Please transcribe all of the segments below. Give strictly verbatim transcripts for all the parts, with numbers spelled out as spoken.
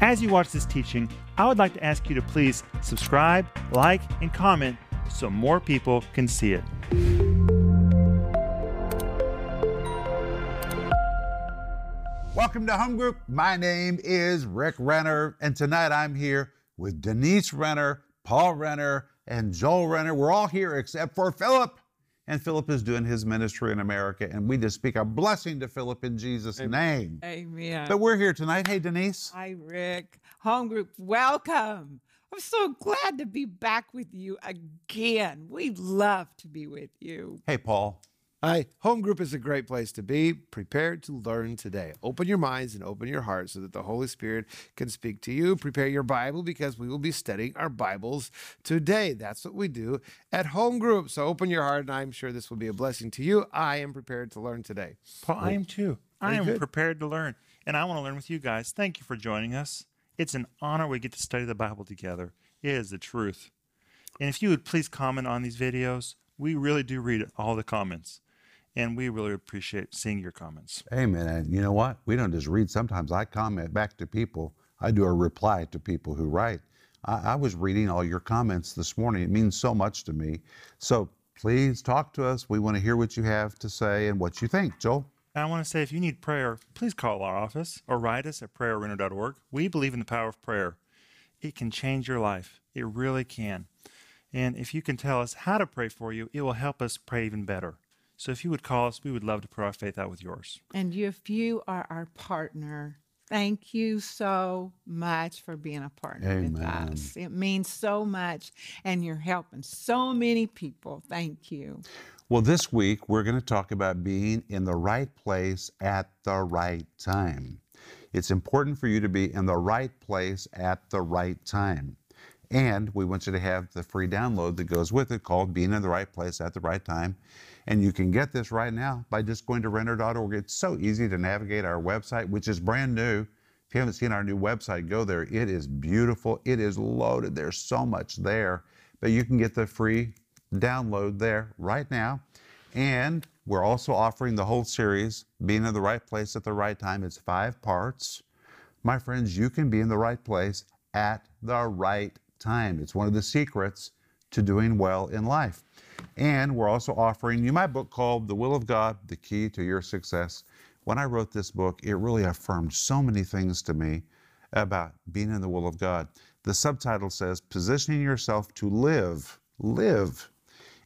As you watch this teaching, I would like to ask you to please subscribe, like, and comment so more people can see it. Welcome to Home Group. My name is Rick Renner, and tonight I'm here with Denise Renner, Paul Renner, and Joel Renner. We're all here except for Philip. And Philip is doing his ministry in America, and we just speak a blessing to Philip in Jesus' name. Amen. But we're here tonight. Hey, Denise. Hi, Rick. Home Group, welcome. I'm so glad to be back with you again. We love to be with you. Hey, Paul. Hi. Home Group is a great place to be. Prepared to learn today. Open your minds and open your hearts so that the Holy Spirit can speak to you. Prepare your Bible because we will be studying our Bibles today. That's what we do at Home Group. So open your heart, and I'm sure this will be a blessing to you. I am prepared to learn today. Paul, I am too. I am good? prepared to learn, and I want to learn with you guys. Thank you for joining us. It's an honor we get to study the Bible together. It is the truth. And if you would please comment on these videos, we really do read all the comments. And we really appreciate seeing your comments. Amen. And you know what? We don't just read. Sometimes I comment back to people. I do a reply to people who write. I, I was reading all your comments this morning. It means so much to me. So please talk to us. We want to hear what you have to say and what you think. Joel? I want to say if you need prayer, please call our office or write us at prayer render dot org. We believe in the power of prayer. It can change your life. It really can. And if you can tell us how to pray for you, it will help us pray even better. So if you would call us, we would love to put our faith out with yours. And if you are our partner, thank you so much for being a partner Amen. With us. It means so much, and you're helping so many people. Thank you. Well, this week, we're going to talk about being in the right place at the right time. It's important for you to be in the right place at the right time. And we want you to have the free download that goes with it called Being in the Right Place at the Right Time. And you can get this right now by just going to render dot org. It's so easy to navigate our website, which is brand new. If you haven't seen our new website, go there. It is beautiful. It is loaded. There's so much there. But you can get the free download there right now. And we're also offering the whole series, Being in the Right Place at the Right Time. It's five parts. My friends, you can be in the right place at the right time. Time. It's one of the secrets to doing well in life. And we're also offering you my book called The Will of God, The Key to Your Success. When I wrote this book, it really affirmed so many things to me about being in the will of God. The subtitle says, Positioning Yourself to Live, Live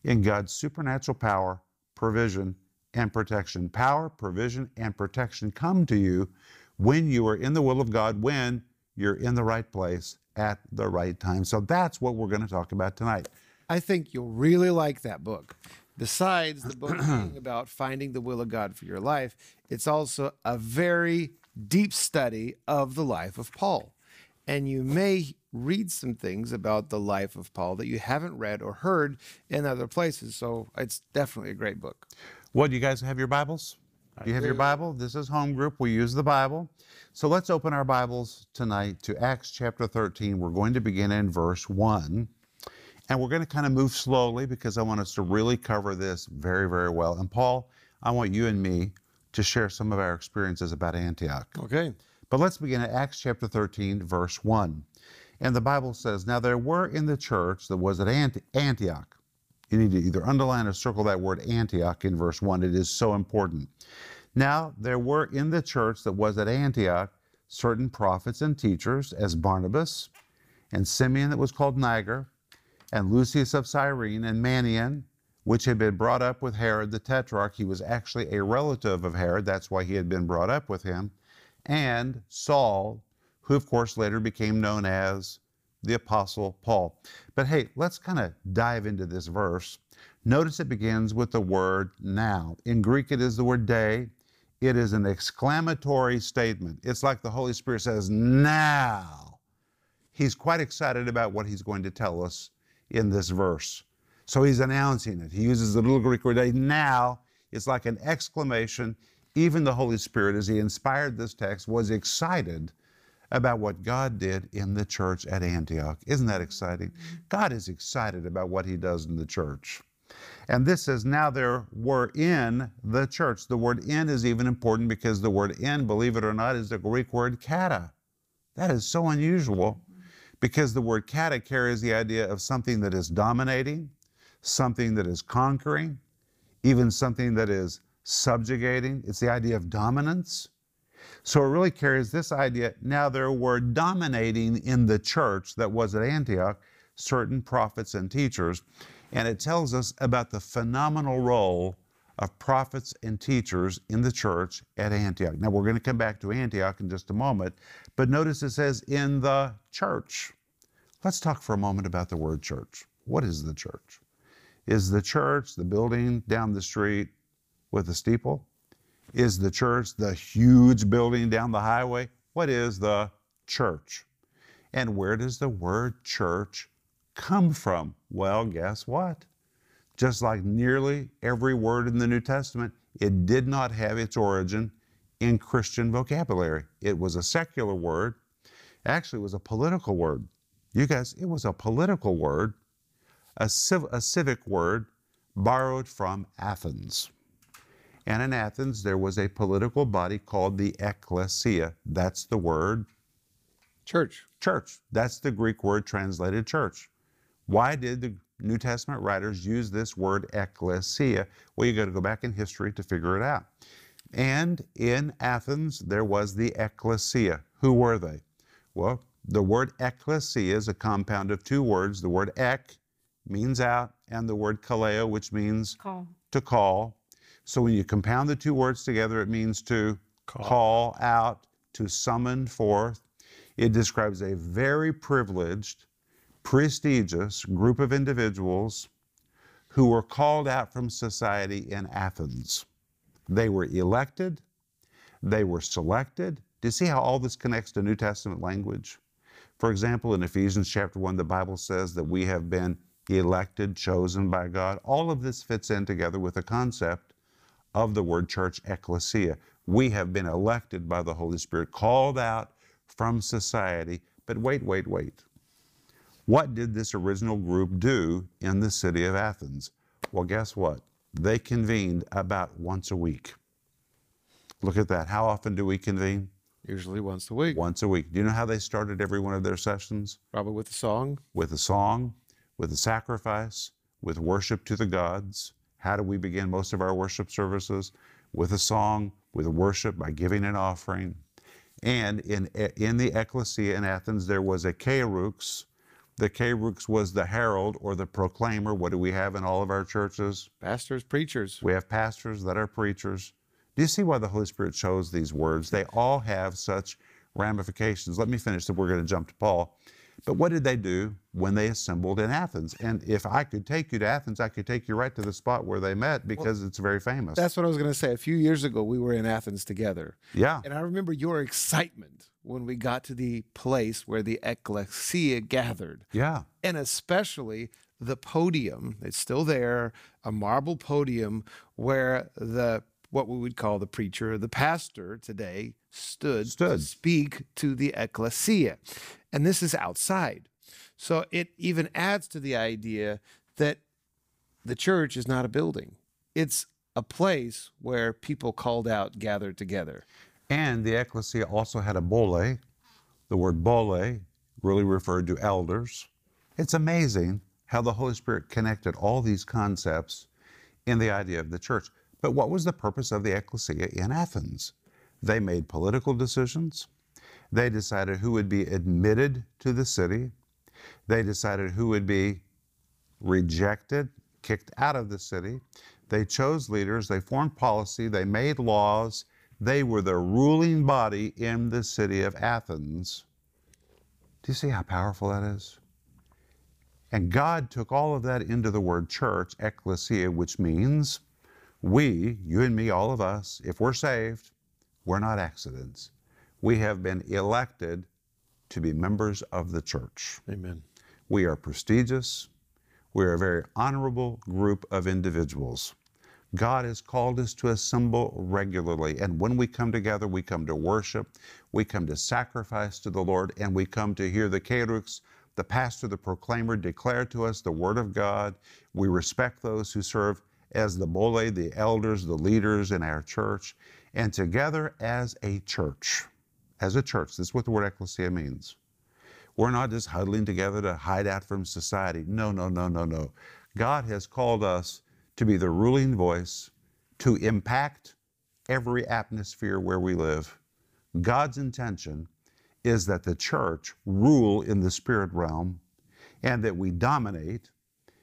in God's Supernatural Power, Provision, and Protection. Power, provision, and protection come to you when you are in the will of God, when you're in the right place at the right time. So that's what we're going to talk about tonight. I think you'll really like that book. Besides the book being about finding the will of God for your life, it's also a very deep study of the life of Paul. And you may read some things about the life of Paul that you haven't read or heard in other places. So it's definitely a great book. Well, do you guys have your Bibles? Do you have your Bible? This is Home Group. We use the Bible. So let's open our Bibles tonight to Acts chapter thirteen. We're going to begin in verse one. And we're going to kind of move slowly because I want us to really cover this very, very well. And Paul, I want you and me to share some of our experiences about Antioch. Okay. But let's begin at Acts chapter thirteen, verse one. And the Bible says, Now there were in the church that was at Antioch. You need to either underline or circle that word Antioch in verse one. It is so important. Now, there were in the church that was at Antioch certain prophets and teachers, as Barnabas and Simeon that was called Niger, and Lucius of Cyrene and Manaen, which had been brought up with Herod the Tetrarch. He was actually a relative of Herod. That's why he had been brought up with him. And Saul, who, of course, later became known as the Apostle Paul. But hey, let's kind of dive into this verse. Notice it begins with the word now. In Greek, it is the word day. It is an exclamatory statement. It's like the Holy Spirit says, now. He's quite excited about what he's going to tell us in this verse. So he's announcing it. He uses the little Greek word day. Now, it's like an exclamation. Even the Holy Spirit, as he inspired this text, was excited about what God did in the church at Antioch. Isn't that exciting? God is excited about what he does in the church. And this says, now there were in the church. The word in is even important because the word in, believe it or not, is the Greek word kata. That is so unusual because the word kata carries the idea of something that is dominating, something that is conquering, even something that is subjugating. It's the idea of dominance. So it really carries this idea. Now there were dominating in the church that was at Antioch certain prophets and teachers. And it tells us about the phenomenal role of prophets and teachers in the church at Antioch. Now we're going to come back to Antioch in just a moment, but notice it says in the church. Let's talk for a moment about the word church. What is the church? Is the church the building down the street with a steeple? Is the church the huge building down the highway? What is the church? And where does the word church come from? Well, guess what? Just like nearly every word in the New Testament, it did not have its origin in Christian vocabulary. It was a secular word. Actually, it was a political word. You guys, it was a political word, a, civ- a civic word borrowed from Athens. And in Athens, there was a political body called the ecclesia. That's the word church. Church. That's the Greek word translated church. Why did the New Testament writers use this word ecclesia? Well, you've got to go back in history to figure it out. And in Athens, there was the ecclesia. Who were they? Well, the word ecclesia is a compound of two words. The word ek means out, and the word kaleo, which means call. To call. So when you compound the two words together, it means to call. call out, to summon forth. It describes a very privileged, prestigious group of individuals who were called out from society in Athens. They were elected. They were selected. Do you see how all this connects to New Testament language? For example, in Ephesians chapter one, the Bible says that we have been elected, chosen by God. All of this fits in together with the concept of the word church, ecclesia. We have been elected by the Holy Spirit, called out from society. But wait, wait, wait. What did this original group do in the city of Athens? Well, guess what? They convened about once a week. Look at that. How often do we convene? Usually once a week. Once a week. Do you know how they started every one of their sessions? Probably with a song. With a song, with a sacrifice, with worship to the gods. How do we begin most of our worship services? With a song, with worship, by giving an offering. And in, in the ecclesia in Athens, there was a kerux. The kerux was the herald or the proclaimer. What do we have in all of our churches? Pastors, preachers. We have pastors that are preachers. Do you see why the Holy Spirit chose these words? They all have such ramifications. Let me finish, then we're going to jump to Paul. But what did they do when they assembled in Athens? And if I could take you to Athens, I could take you right to the spot where they met, because well, it's very famous. That's what I was going to say. A few years ago, we were in Athens together. Yeah. And I remember your excitement when we got to the place where the ecclesia gathered. Yeah. And especially the podium. It's still there, a marble podium where the what we would call the preacher, the pastor today, stood, stood. to speak to the ecclesia. And this is outside. So it even adds to the idea that the church is not a building. It's a place where people called out gathered together. And the ecclesia also had a bole. The word bole really referred to elders. It's amazing how the Holy Spirit connected all these concepts in the idea of the church. But what was the purpose of the ecclesia in Athens? They made political decisions. They decided who would be admitted to the city. They decided who would be rejected, kicked out of the city. They chose leaders, they formed policy, they made laws. They were the ruling body in the city of Athens. Do you see how powerful that is? And God took all of that into the word church, ecclesia, which means we, you and me, all of us, if we're saved, we're not accidents. We have been elected to be members of the church. Amen. We are prestigious. We are a very honorable group of individuals. God has called us to assemble regularly. And when we come together, we come to worship. We come to sacrifice to the Lord. And we come to hear the kerux, the pastor, the proclaimer, declare to us the word of God. We respect those who serve as the bole, the elders, the leaders in our church. And together as a church, as a church. That's what the word ecclesia means. We're not just huddling together to hide out from society. No, no, no, no, no. God has called us to be the ruling voice, to impact every atmosphere where we live. God's intention is that the church rule in the spirit realm, and that we dominate,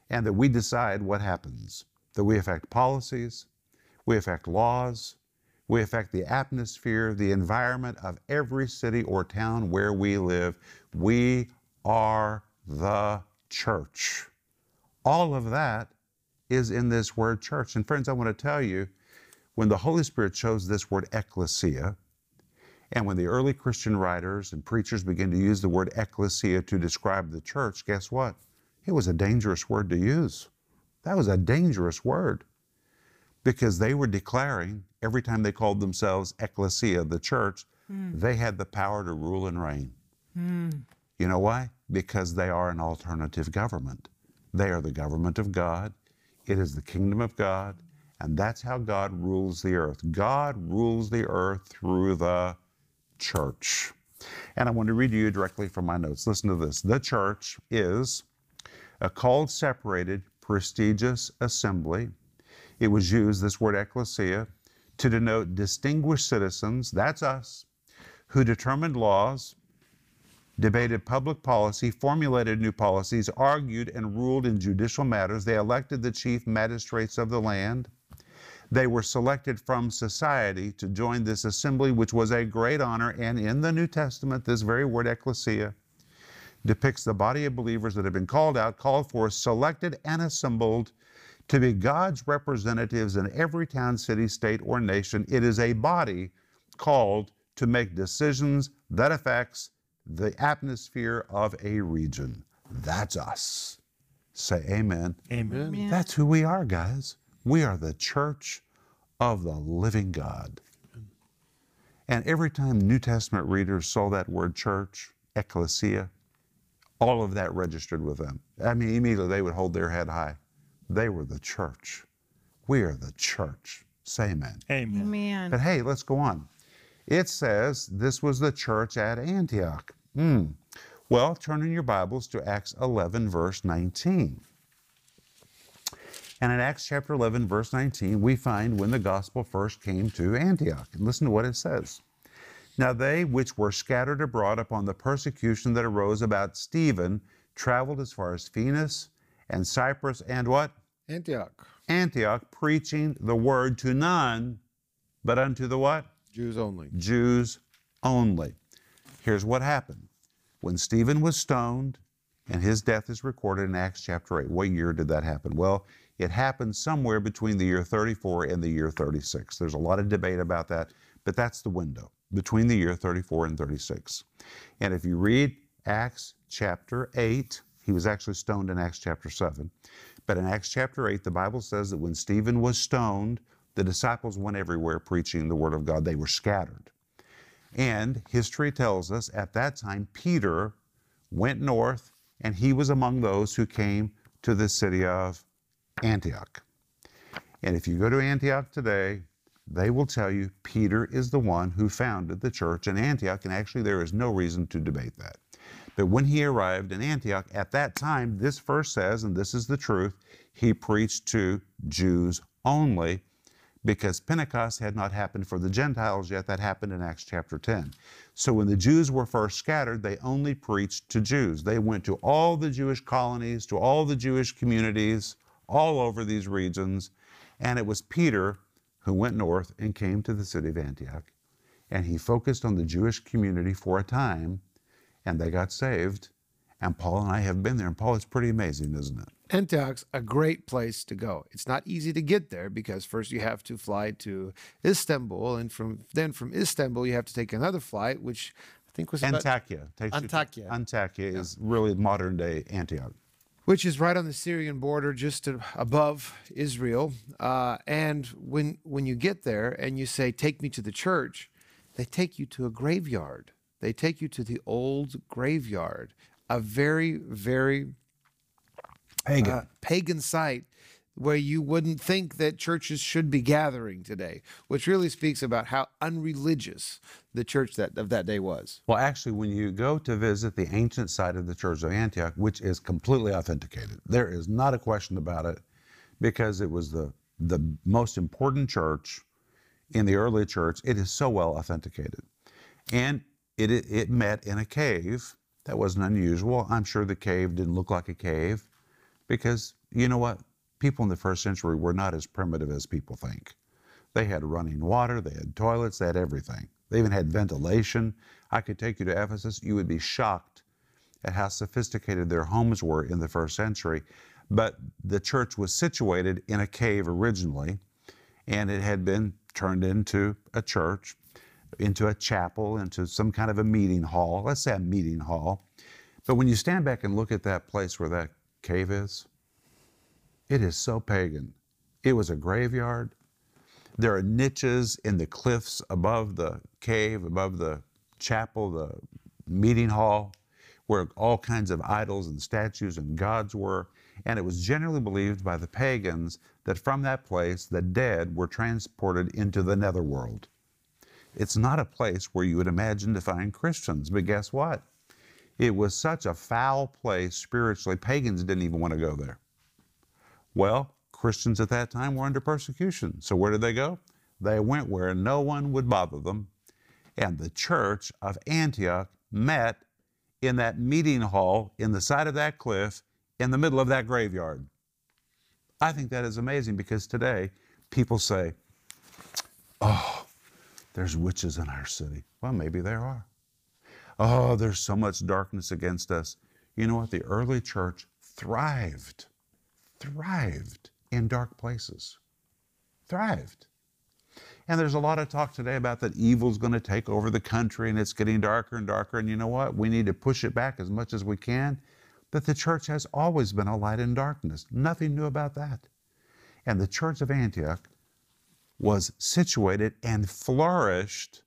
and that we decide what happens, that we affect policies, we affect laws, we affect the atmosphere, the environment of every city or town where we live. We are the church. All of that is in this word church. And friends, I want to tell you, when the Holy Spirit chose this word ecclesia, and when the early Christian writers and preachers began to use the word ecclesia to describe the church, guess what? It was a dangerous word to use. That was a dangerous word, because they were declaring, every time they called themselves ecclesia, the church, mm. they had the power to rule and reign. Mm. You know why? Because they are an alternative government. They are the government of God. It is the kingdom of God. And that's how God rules the earth. God rules the earth through the church. And I want to read to you directly from my notes. Listen to this. The church is a called, separated, prestigious assembly. It was used, this word ecclesia, to denote distinguished citizens, that's us, who determined laws, debated public policy, formulated new policies, argued and ruled in judicial matters. They elected the chief magistrates of the land. They were selected from society to join this assembly, which was a great honor. And in the New Testament, this very word ecclesia depicts the body of believers that have been called out, called for, selected, and assembled to be God's representatives in every town, city, state, or nation. It is a body called to make decisions that affects the atmosphere of a region. That's us. Say amen. Amen. Amen. That's who we are, guys. We are the church of the living God. And every time New Testament readers saw that word church, ecclesia, all of that registered with them. I mean, immediately they would hold their head high. They were the church. We are the church. Say amen. Amen. Amen. But hey, let's go on. It says this was the church at Antioch. Mm. Well, turn in your Bibles to Acts eleven, verse nineteen. And in Acts chapter eleven, verse nineteen, we find when the gospel first came to Antioch. And listen to what it says. Now they which were scattered abroad upon the persecution that arose about Stephen traveled as far as Phenice and Cyprus and what? Antioch. Antioch, preaching the word to none, but unto the what? Jews only. Jews only. Here's what happened. When Stephen was stoned, and his death is recorded in Acts chapter eight. What year did that happen? Well, it happened somewhere between the year thirty-four and the year thirty-six. There's a lot of debate about that, but that's the window, between the year thirty-four and thirty-six. And if you read Acts chapter eight, he was actually stoned in Acts chapter seven. But in Acts chapter eight, the Bible says that when Stephen was stoned, the disciples went everywhere preaching the word of God. They were scattered. And history tells us at that time, Peter went north, and he was among those who came to the city of Antioch. And if you go to Antioch today, they will tell you Peter is the one who founded the church in Antioch, and actually there is no reason to debate that. But when he arrived in Antioch at that time, this verse says, and this is the truth, he preached to Jews only, because Pentecost had not happened for the Gentiles yet. That happened in Acts chapter ten. So when the Jews were first scattered, they only preached to Jews. They went to all the Jewish colonies, to all the Jewish communities, all over these regions. And it was Peter who went north and came to the city of Antioch. And he focused on the Jewish community for a time, and they got saved. And Paul and I have been there. And Paul, it's pretty amazing, isn't it? Antioch's a great place to go. It's not easy to get there, because first you have to fly to Istanbul, and from then from Istanbul you have to take another flight, which I think was Antakya. Takes Antakya. To, Antakya yeah. is really modern day Antioch, which is right on the Syrian border, just to, above Israel. Uh, and when when you get there and you say, "Take me to the church," they take you to a graveyard. They take you to the old graveyard, a very very. Pagan. Uh, pagan site where you wouldn't think that churches should be gathering today, which really speaks about how unreligious the church that of that day was. Well, actually, when you go to visit the ancient site of the Church of Antioch, which is completely authenticated, there is not a question about it, because it was the, the most important church in the early church. It is so well authenticated. And it, it met in a cave. That wasn't unusual. I'm sure the cave didn't look like a cave, because, you know what? People in the first century were not as primitive as people think. They had running water, they had toilets, they had everything. They even had ventilation. I could take you to Ephesus. You would be shocked at how sophisticated their homes were in the first century. But the church was situated in a cave originally, and it had been turned into a church, into a chapel, into some kind of a meeting hall. Let's say a meeting hall. But when you stand back and look at that place where that cave is, it is so pagan. It was a graveyard. There are niches in the cliffs above the cave, above the chapel, the meeting hall, where all kinds of idols and statues and gods were. And it was generally believed by the pagans that from that place, the dead were transported into the netherworld. It's not a place where you would imagine to find Christians, but guess what? It was such a foul place spiritually, pagans didn't even want to go there. Well, Christians at that time were under persecution. So where did they go? They went where no one would bother them. And the church of Antioch met in that meeting hall, in the side of that cliff, in the middle of that graveyard. I think that is amazing, because today people say, oh, there's witches in our city. Well, maybe there are. Oh, there's so much darkness against us. You know what? The early church thrived. thrived in dark places, thrived. And there's a lot of talk today about that evil's going to take over the country, and it's getting darker and darker, and you know what? We need to push it back as much as we can. But the church has always been a light in darkness. Nothing new about that. And the church of Antioch was situated and flourished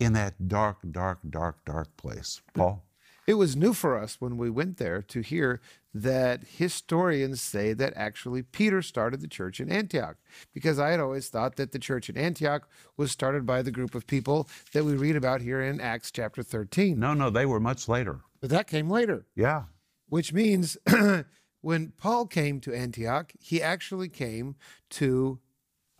in that dark, dark, dark, dark place. Paul? It was new for us when we went there to hear that historians say that actually Peter started the church in Antioch, because I had always thought that the church in Antioch was started by the group of people that we read about here in Acts chapter thirteen. No, no, they were much later. But that came later. Yeah. Which means when Paul came to Antioch, he actually came to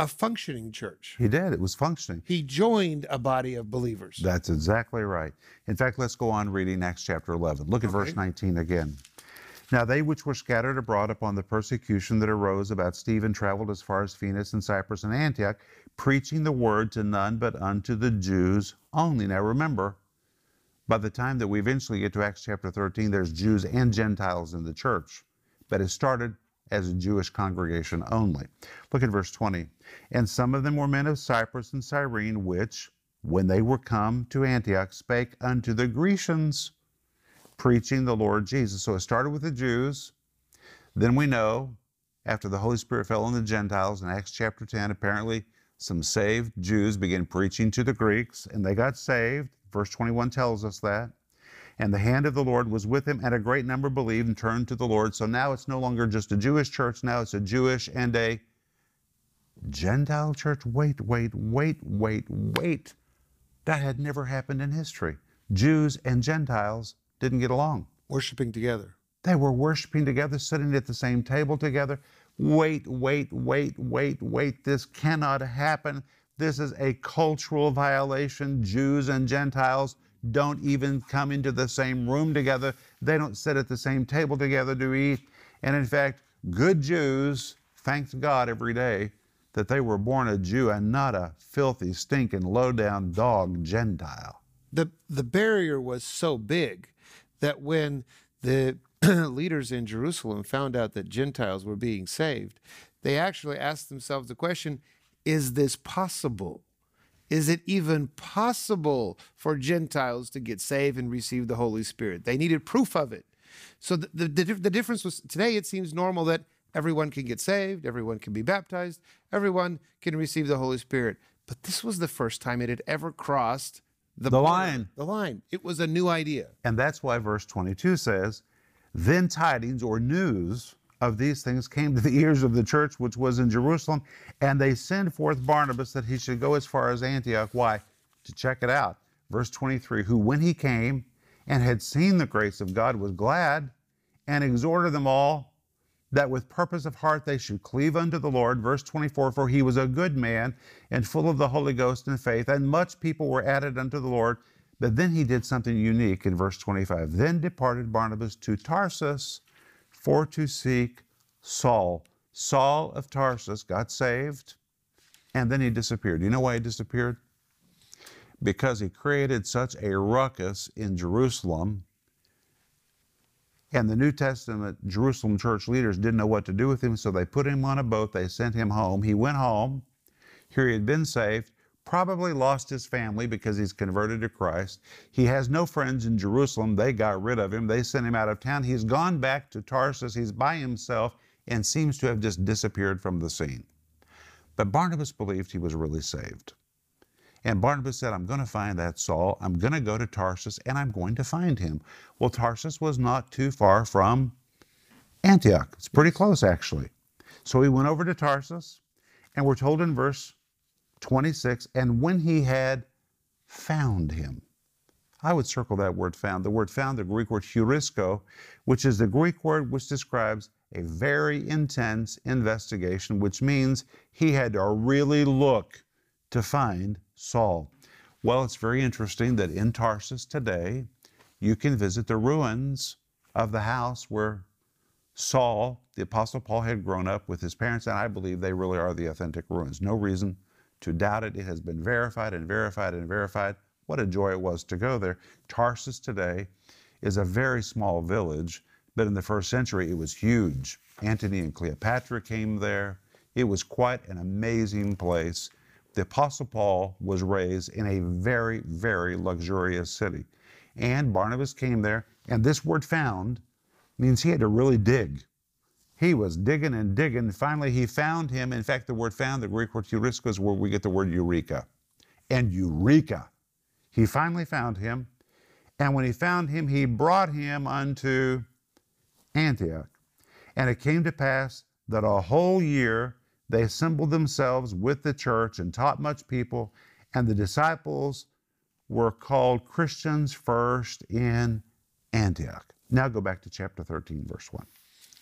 a functioning church. He did. It was functioning. He joined a body of believers. That's exactly right. In fact, let's go on reading Acts chapter eleven. Look at okay. verse nineteen again. Now they which were scattered abroad upon the persecution that arose about Stephen traveled as far as Phenice and Cyprus and Antioch, preaching the word to none but unto the Jews only. Now remember, by the time that we eventually get to Acts chapter thirteen, there's Jews and Gentiles in the church, but it started as a Jewish congregation only. Look at verse twenty. And some of them were men of Cyprus and Cyrene, which, when they were come to Antioch, spake unto the Grecians, preaching the Lord Jesus. So it started with the Jews. Then we know, after the Holy Spirit fell on the Gentiles in Acts chapter ten, apparently some saved Jews began preaching to the Greeks, and they got saved. Verse twenty-one tells us that. And the hand of the Lord was with him, and a great number believed and turned to the Lord. So now it's no longer just a Jewish church. Now it's a Jewish and a Gentile church. Wait, wait, wait, wait, wait. That had never happened in history. Jews and Gentiles didn't get along. Worshiping together. They were worshiping together, sitting at the same table together. Wait, wait, wait, wait, wait. This cannot happen. This is a cultural violation. Jews and Gentiles don't even come into the same room together. They don't sit at the same table together to eat. And in fact, good Jews, thanks God every day that they were born a Jew and not a filthy, stinking, low-down dog Gentile. The, the barrier was so big that when the leaders in Jerusalem found out that Gentiles were being saved, they actually asked themselves the question, is this possible? Is it even possible for Gentiles to get saved and receive the Holy Spirit? They needed proof of it. So the, the, the, the difference was, today it seems normal that everyone can get saved, everyone can be baptized, everyone can receive the Holy Spirit. But this was the first time it had ever crossed the, the line. The line. It was a new idea. And that's why verse twenty-two says, then tidings or news of these things came to the ears of the church which was in Jerusalem, and they sent forth Barnabas that he should go as far as Antioch. Why? To check it out. Verse twenty-three, who when he came and had seen the grace of God was glad, and exhorted them all that with purpose of heart they should cleave unto the Lord. Verse twenty-four, for he was a good man and full of the Holy Ghost and faith, and much people were added unto the Lord. But then he did something unique in verse twenty-five. Then departed Barnabas to Tarsus for to seek Saul. Saul of Tarsus got saved, and then he disappeared. You know why he disappeared? Because he created such a ruckus in Jerusalem, and the New Testament Jerusalem church leaders didn't know what to do with him, so they put him on a boat. They sent him home. He went home. Here he had been saved, probably lost his family because he's converted to Christ. He has no friends in Jerusalem. They got rid of him. They sent him out of town. He's gone back to Tarsus. He's by himself and seems to have just disappeared from the scene. But Barnabas believed he was really saved. And Barnabas said, I'm going to find that Saul. I'm going to go to Tarsus, and I'm going to find him. Well, Tarsus was not too far from Antioch. It's pretty close, actually. So he went over to Tarsus, and we're told in verse twenty-six, and when he had found him. I would circle that word found. The word found, the Greek word heurisko, which is the Greek word which describes a very intense investigation, which means he had to really look to find Saul. Well, it's very interesting that in Tarsus today, you can visit the ruins of the house where Saul, the Apostle Paul, had grown up with his parents, and I believe they really are the authentic ruins. No reason to doubt it. It has been verified and verified and verified. What a joy it was to go there. Tarsus today is a very small village, but in the first century, it was huge. Antony and Cleopatra came there. It was quite an amazing place. The Apostle Paul was raised in a very, very luxurious city. And Barnabas came there, and this word found means he had to really dig. He was digging and digging. Finally, he found him. In fact, the word found, the Greek word heurisko, is where we get the word eureka. And eureka! He finally found him. And when he found him, he brought him unto Antioch. And it came to pass that a whole year they assembled themselves with the church and taught much people, and the disciples were called Christians first in Antioch. Now go back to chapter thirteen, verse one.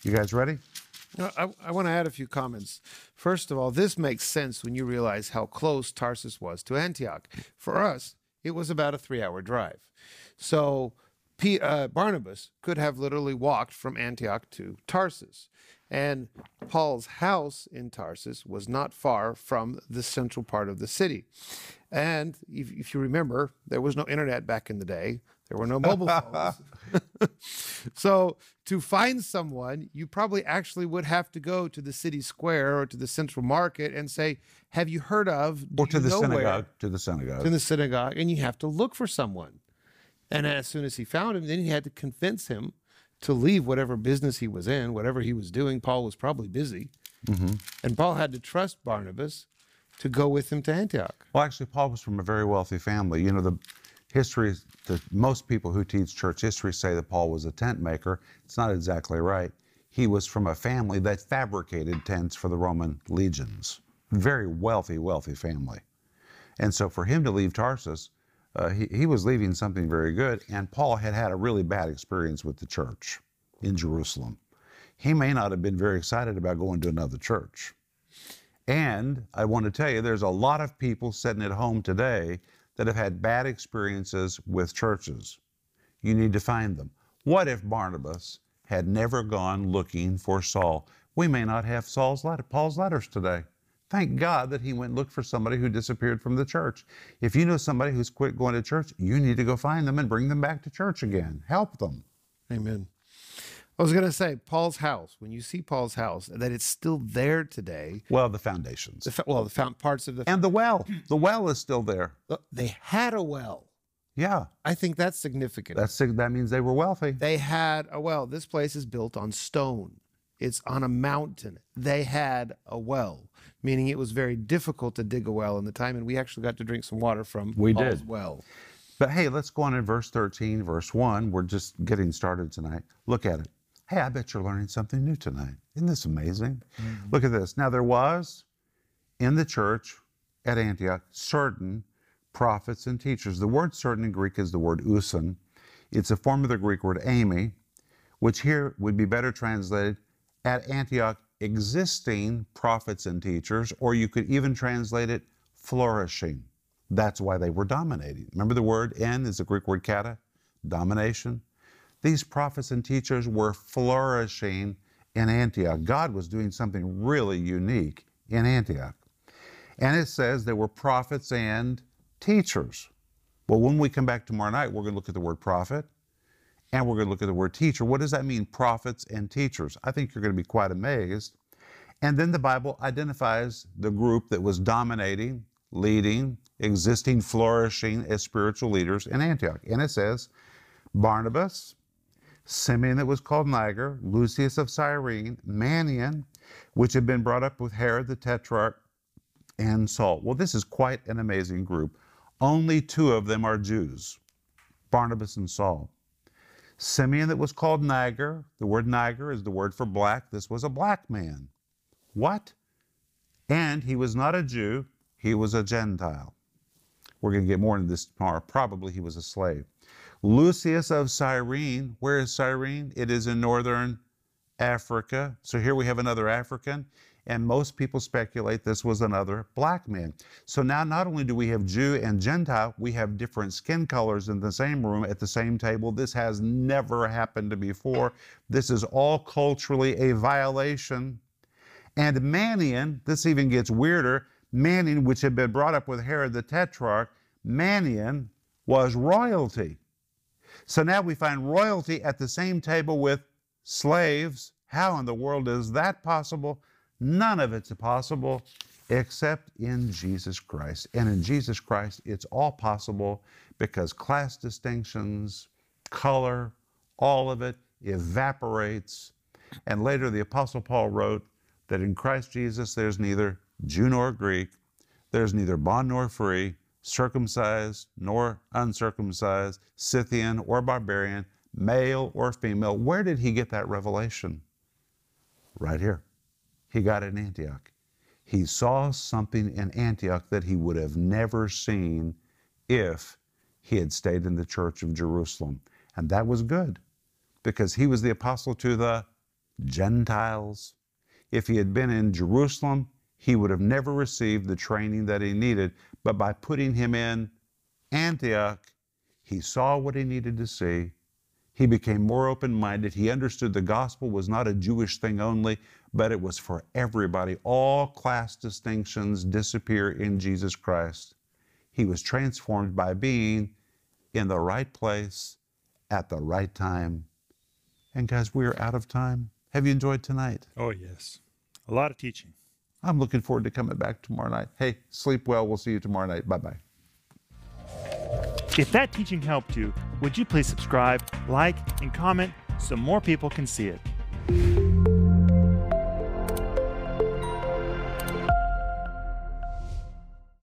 You guys ready? I, I want to add a few comments. First of all, this makes sense when you realize how close Tarsus was to Antioch. For us, it was about a three-hour drive. So P, uh, Barnabas could have literally walked from Antioch to Tarsus. And Paul's house in Tarsus was not far from the central part of the city. And if, if you remember, there was no internet back in the day. There were no mobile phones. So to find someone, you probably actually would have to go to the city square or to the central market and say, have you heard of? Or to the synagogue. To the synagogue. To the synagogue. And you have to look for someone. And as soon as he found him, then he had to convince him to leave whatever business he was in, whatever he was doing. Paul was probably busy. Mm-hmm. And Paul had to trust Barnabas to go with him to Antioch. Well, actually, Paul was from a very wealthy family. You know, the history, the, most people who teach church history say that Paul was a tent maker. It's not exactly right. He was from a family that fabricated tents for the Roman legions. Very wealthy, wealthy family. And so for him to leave Tarsus, Uh, he, he was leaving something very good, and Paul had had a really bad experience with the church in Jerusalem. He may not have been very excited about going to another church. And I want to tell you, there's a lot of people sitting at home today that have had bad experiences with churches. You need to find them. What if Barnabas had never gone looking for Saul? We may not have Saul's letter, Paul's letters today. Thank God that he went and looked for somebody who disappeared from the church. If you know somebody who's quit going to church, you need to go find them and bring them back to church again. Help them. Amen. I was going to say, Paul's house, when you see Paul's house, that it's still there today. Well, the foundations. The, well, the found parts of the... And the well. The well is still there. They had a well. Yeah. I think that's significant. That's, that means they were wealthy. They had a well. This place is built on stone. It's on a mountain. They had a well, meaning it was very difficult to dig a well in the time, and we actually got to drink some water from we Paul's did. well. But hey, let's go on in verse thirteen, verse one. We're just getting started tonight. Look at it. hey, I bet you're learning something new tonight. Isn't this amazing? Mm-hmm. Look at this. Now there was in the church at Antioch certain prophets and teachers. The word certain in Greek is the word ousin. It's a form of the Greek word amy, which here would be better translated at Antioch existing prophets and teachers, or you could even translate it flourishing. That's why they were dominating. Remember the word en is the Greek word kata, domination? These prophets and teachers were flourishing in Antioch. God was doing something really unique in Antioch. And it says there were prophets and teachers. Well, when we come back tomorrow night, we're going to look at the word prophet and we're going to look at the word teacher. What does that mean, prophets and teachers? I think you're going to be quite amazed. And then the Bible identifies the group that was dominating, leading, existing, flourishing as spiritual leaders in Antioch. And it says, Barnabas, Simeon that was called Niger, Lucius of Cyrene, Manaen, which had been brought up with Herod the Tetrarch, and Saul. Well, this is quite an amazing group. Only two of them are Jews, Barnabas and Saul. Simeon that was called Niger, the word Niger is the word for black. This was a black man. What? And he was not a Jew, he was a Gentile. We're going to get more into this tomorrow. Probably he was a slave. Lucius of Cyrene. Where is Cyrene? It is in northern Africa. So here we have another African, and most people speculate this was another black man. So now not only do we have Jew and Gentile, we have different skin colors in the same room at the same table. This has never happened before. This is all culturally a violation. And Manaen, this even gets weirder, Manaen, which had been brought up with Herod the Tetrarch, Manaen was royalty. So now we find royalty at the same table with slaves. How in the world is that possible? None of it's possible except in Jesus Christ. And in Jesus Christ, it's all possible because class distinctions, color, all of it evaporates. And later the Apostle Paul wrote that in Christ Jesus, there's neither Jew nor Greek, there's neither bond nor free, circumcised nor uncircumcised, Scythian or barbarian, male or female. Where did he get that revelation? Right here. He got it in Antioch. He saw something in Antioch that he would have never seen if he had stayed in the church of Jerusalem. And that was good because he was the apostle to the Gentiles. If he had been in Jerusalem, he would have never received the training that he needed. But by putting him in Antioch, he saw what he needed to see. He became more open-minded. He understood the gospel was not a Jewish thing only, but it was for everybody. All class distinctions disappear in Jesus Christ. He was transformed by being in the right place at the right time. And guys, we are out of time. Have you enjoyed tonight? Oh, yes. A lot of teaching. I'm looking forward to coming back tomorrow night. Hey, sleep well. We'll see you tomorrow night. Bye-bye. If that teaching helped you, would you please subscribe, like, and comment so more people can see it?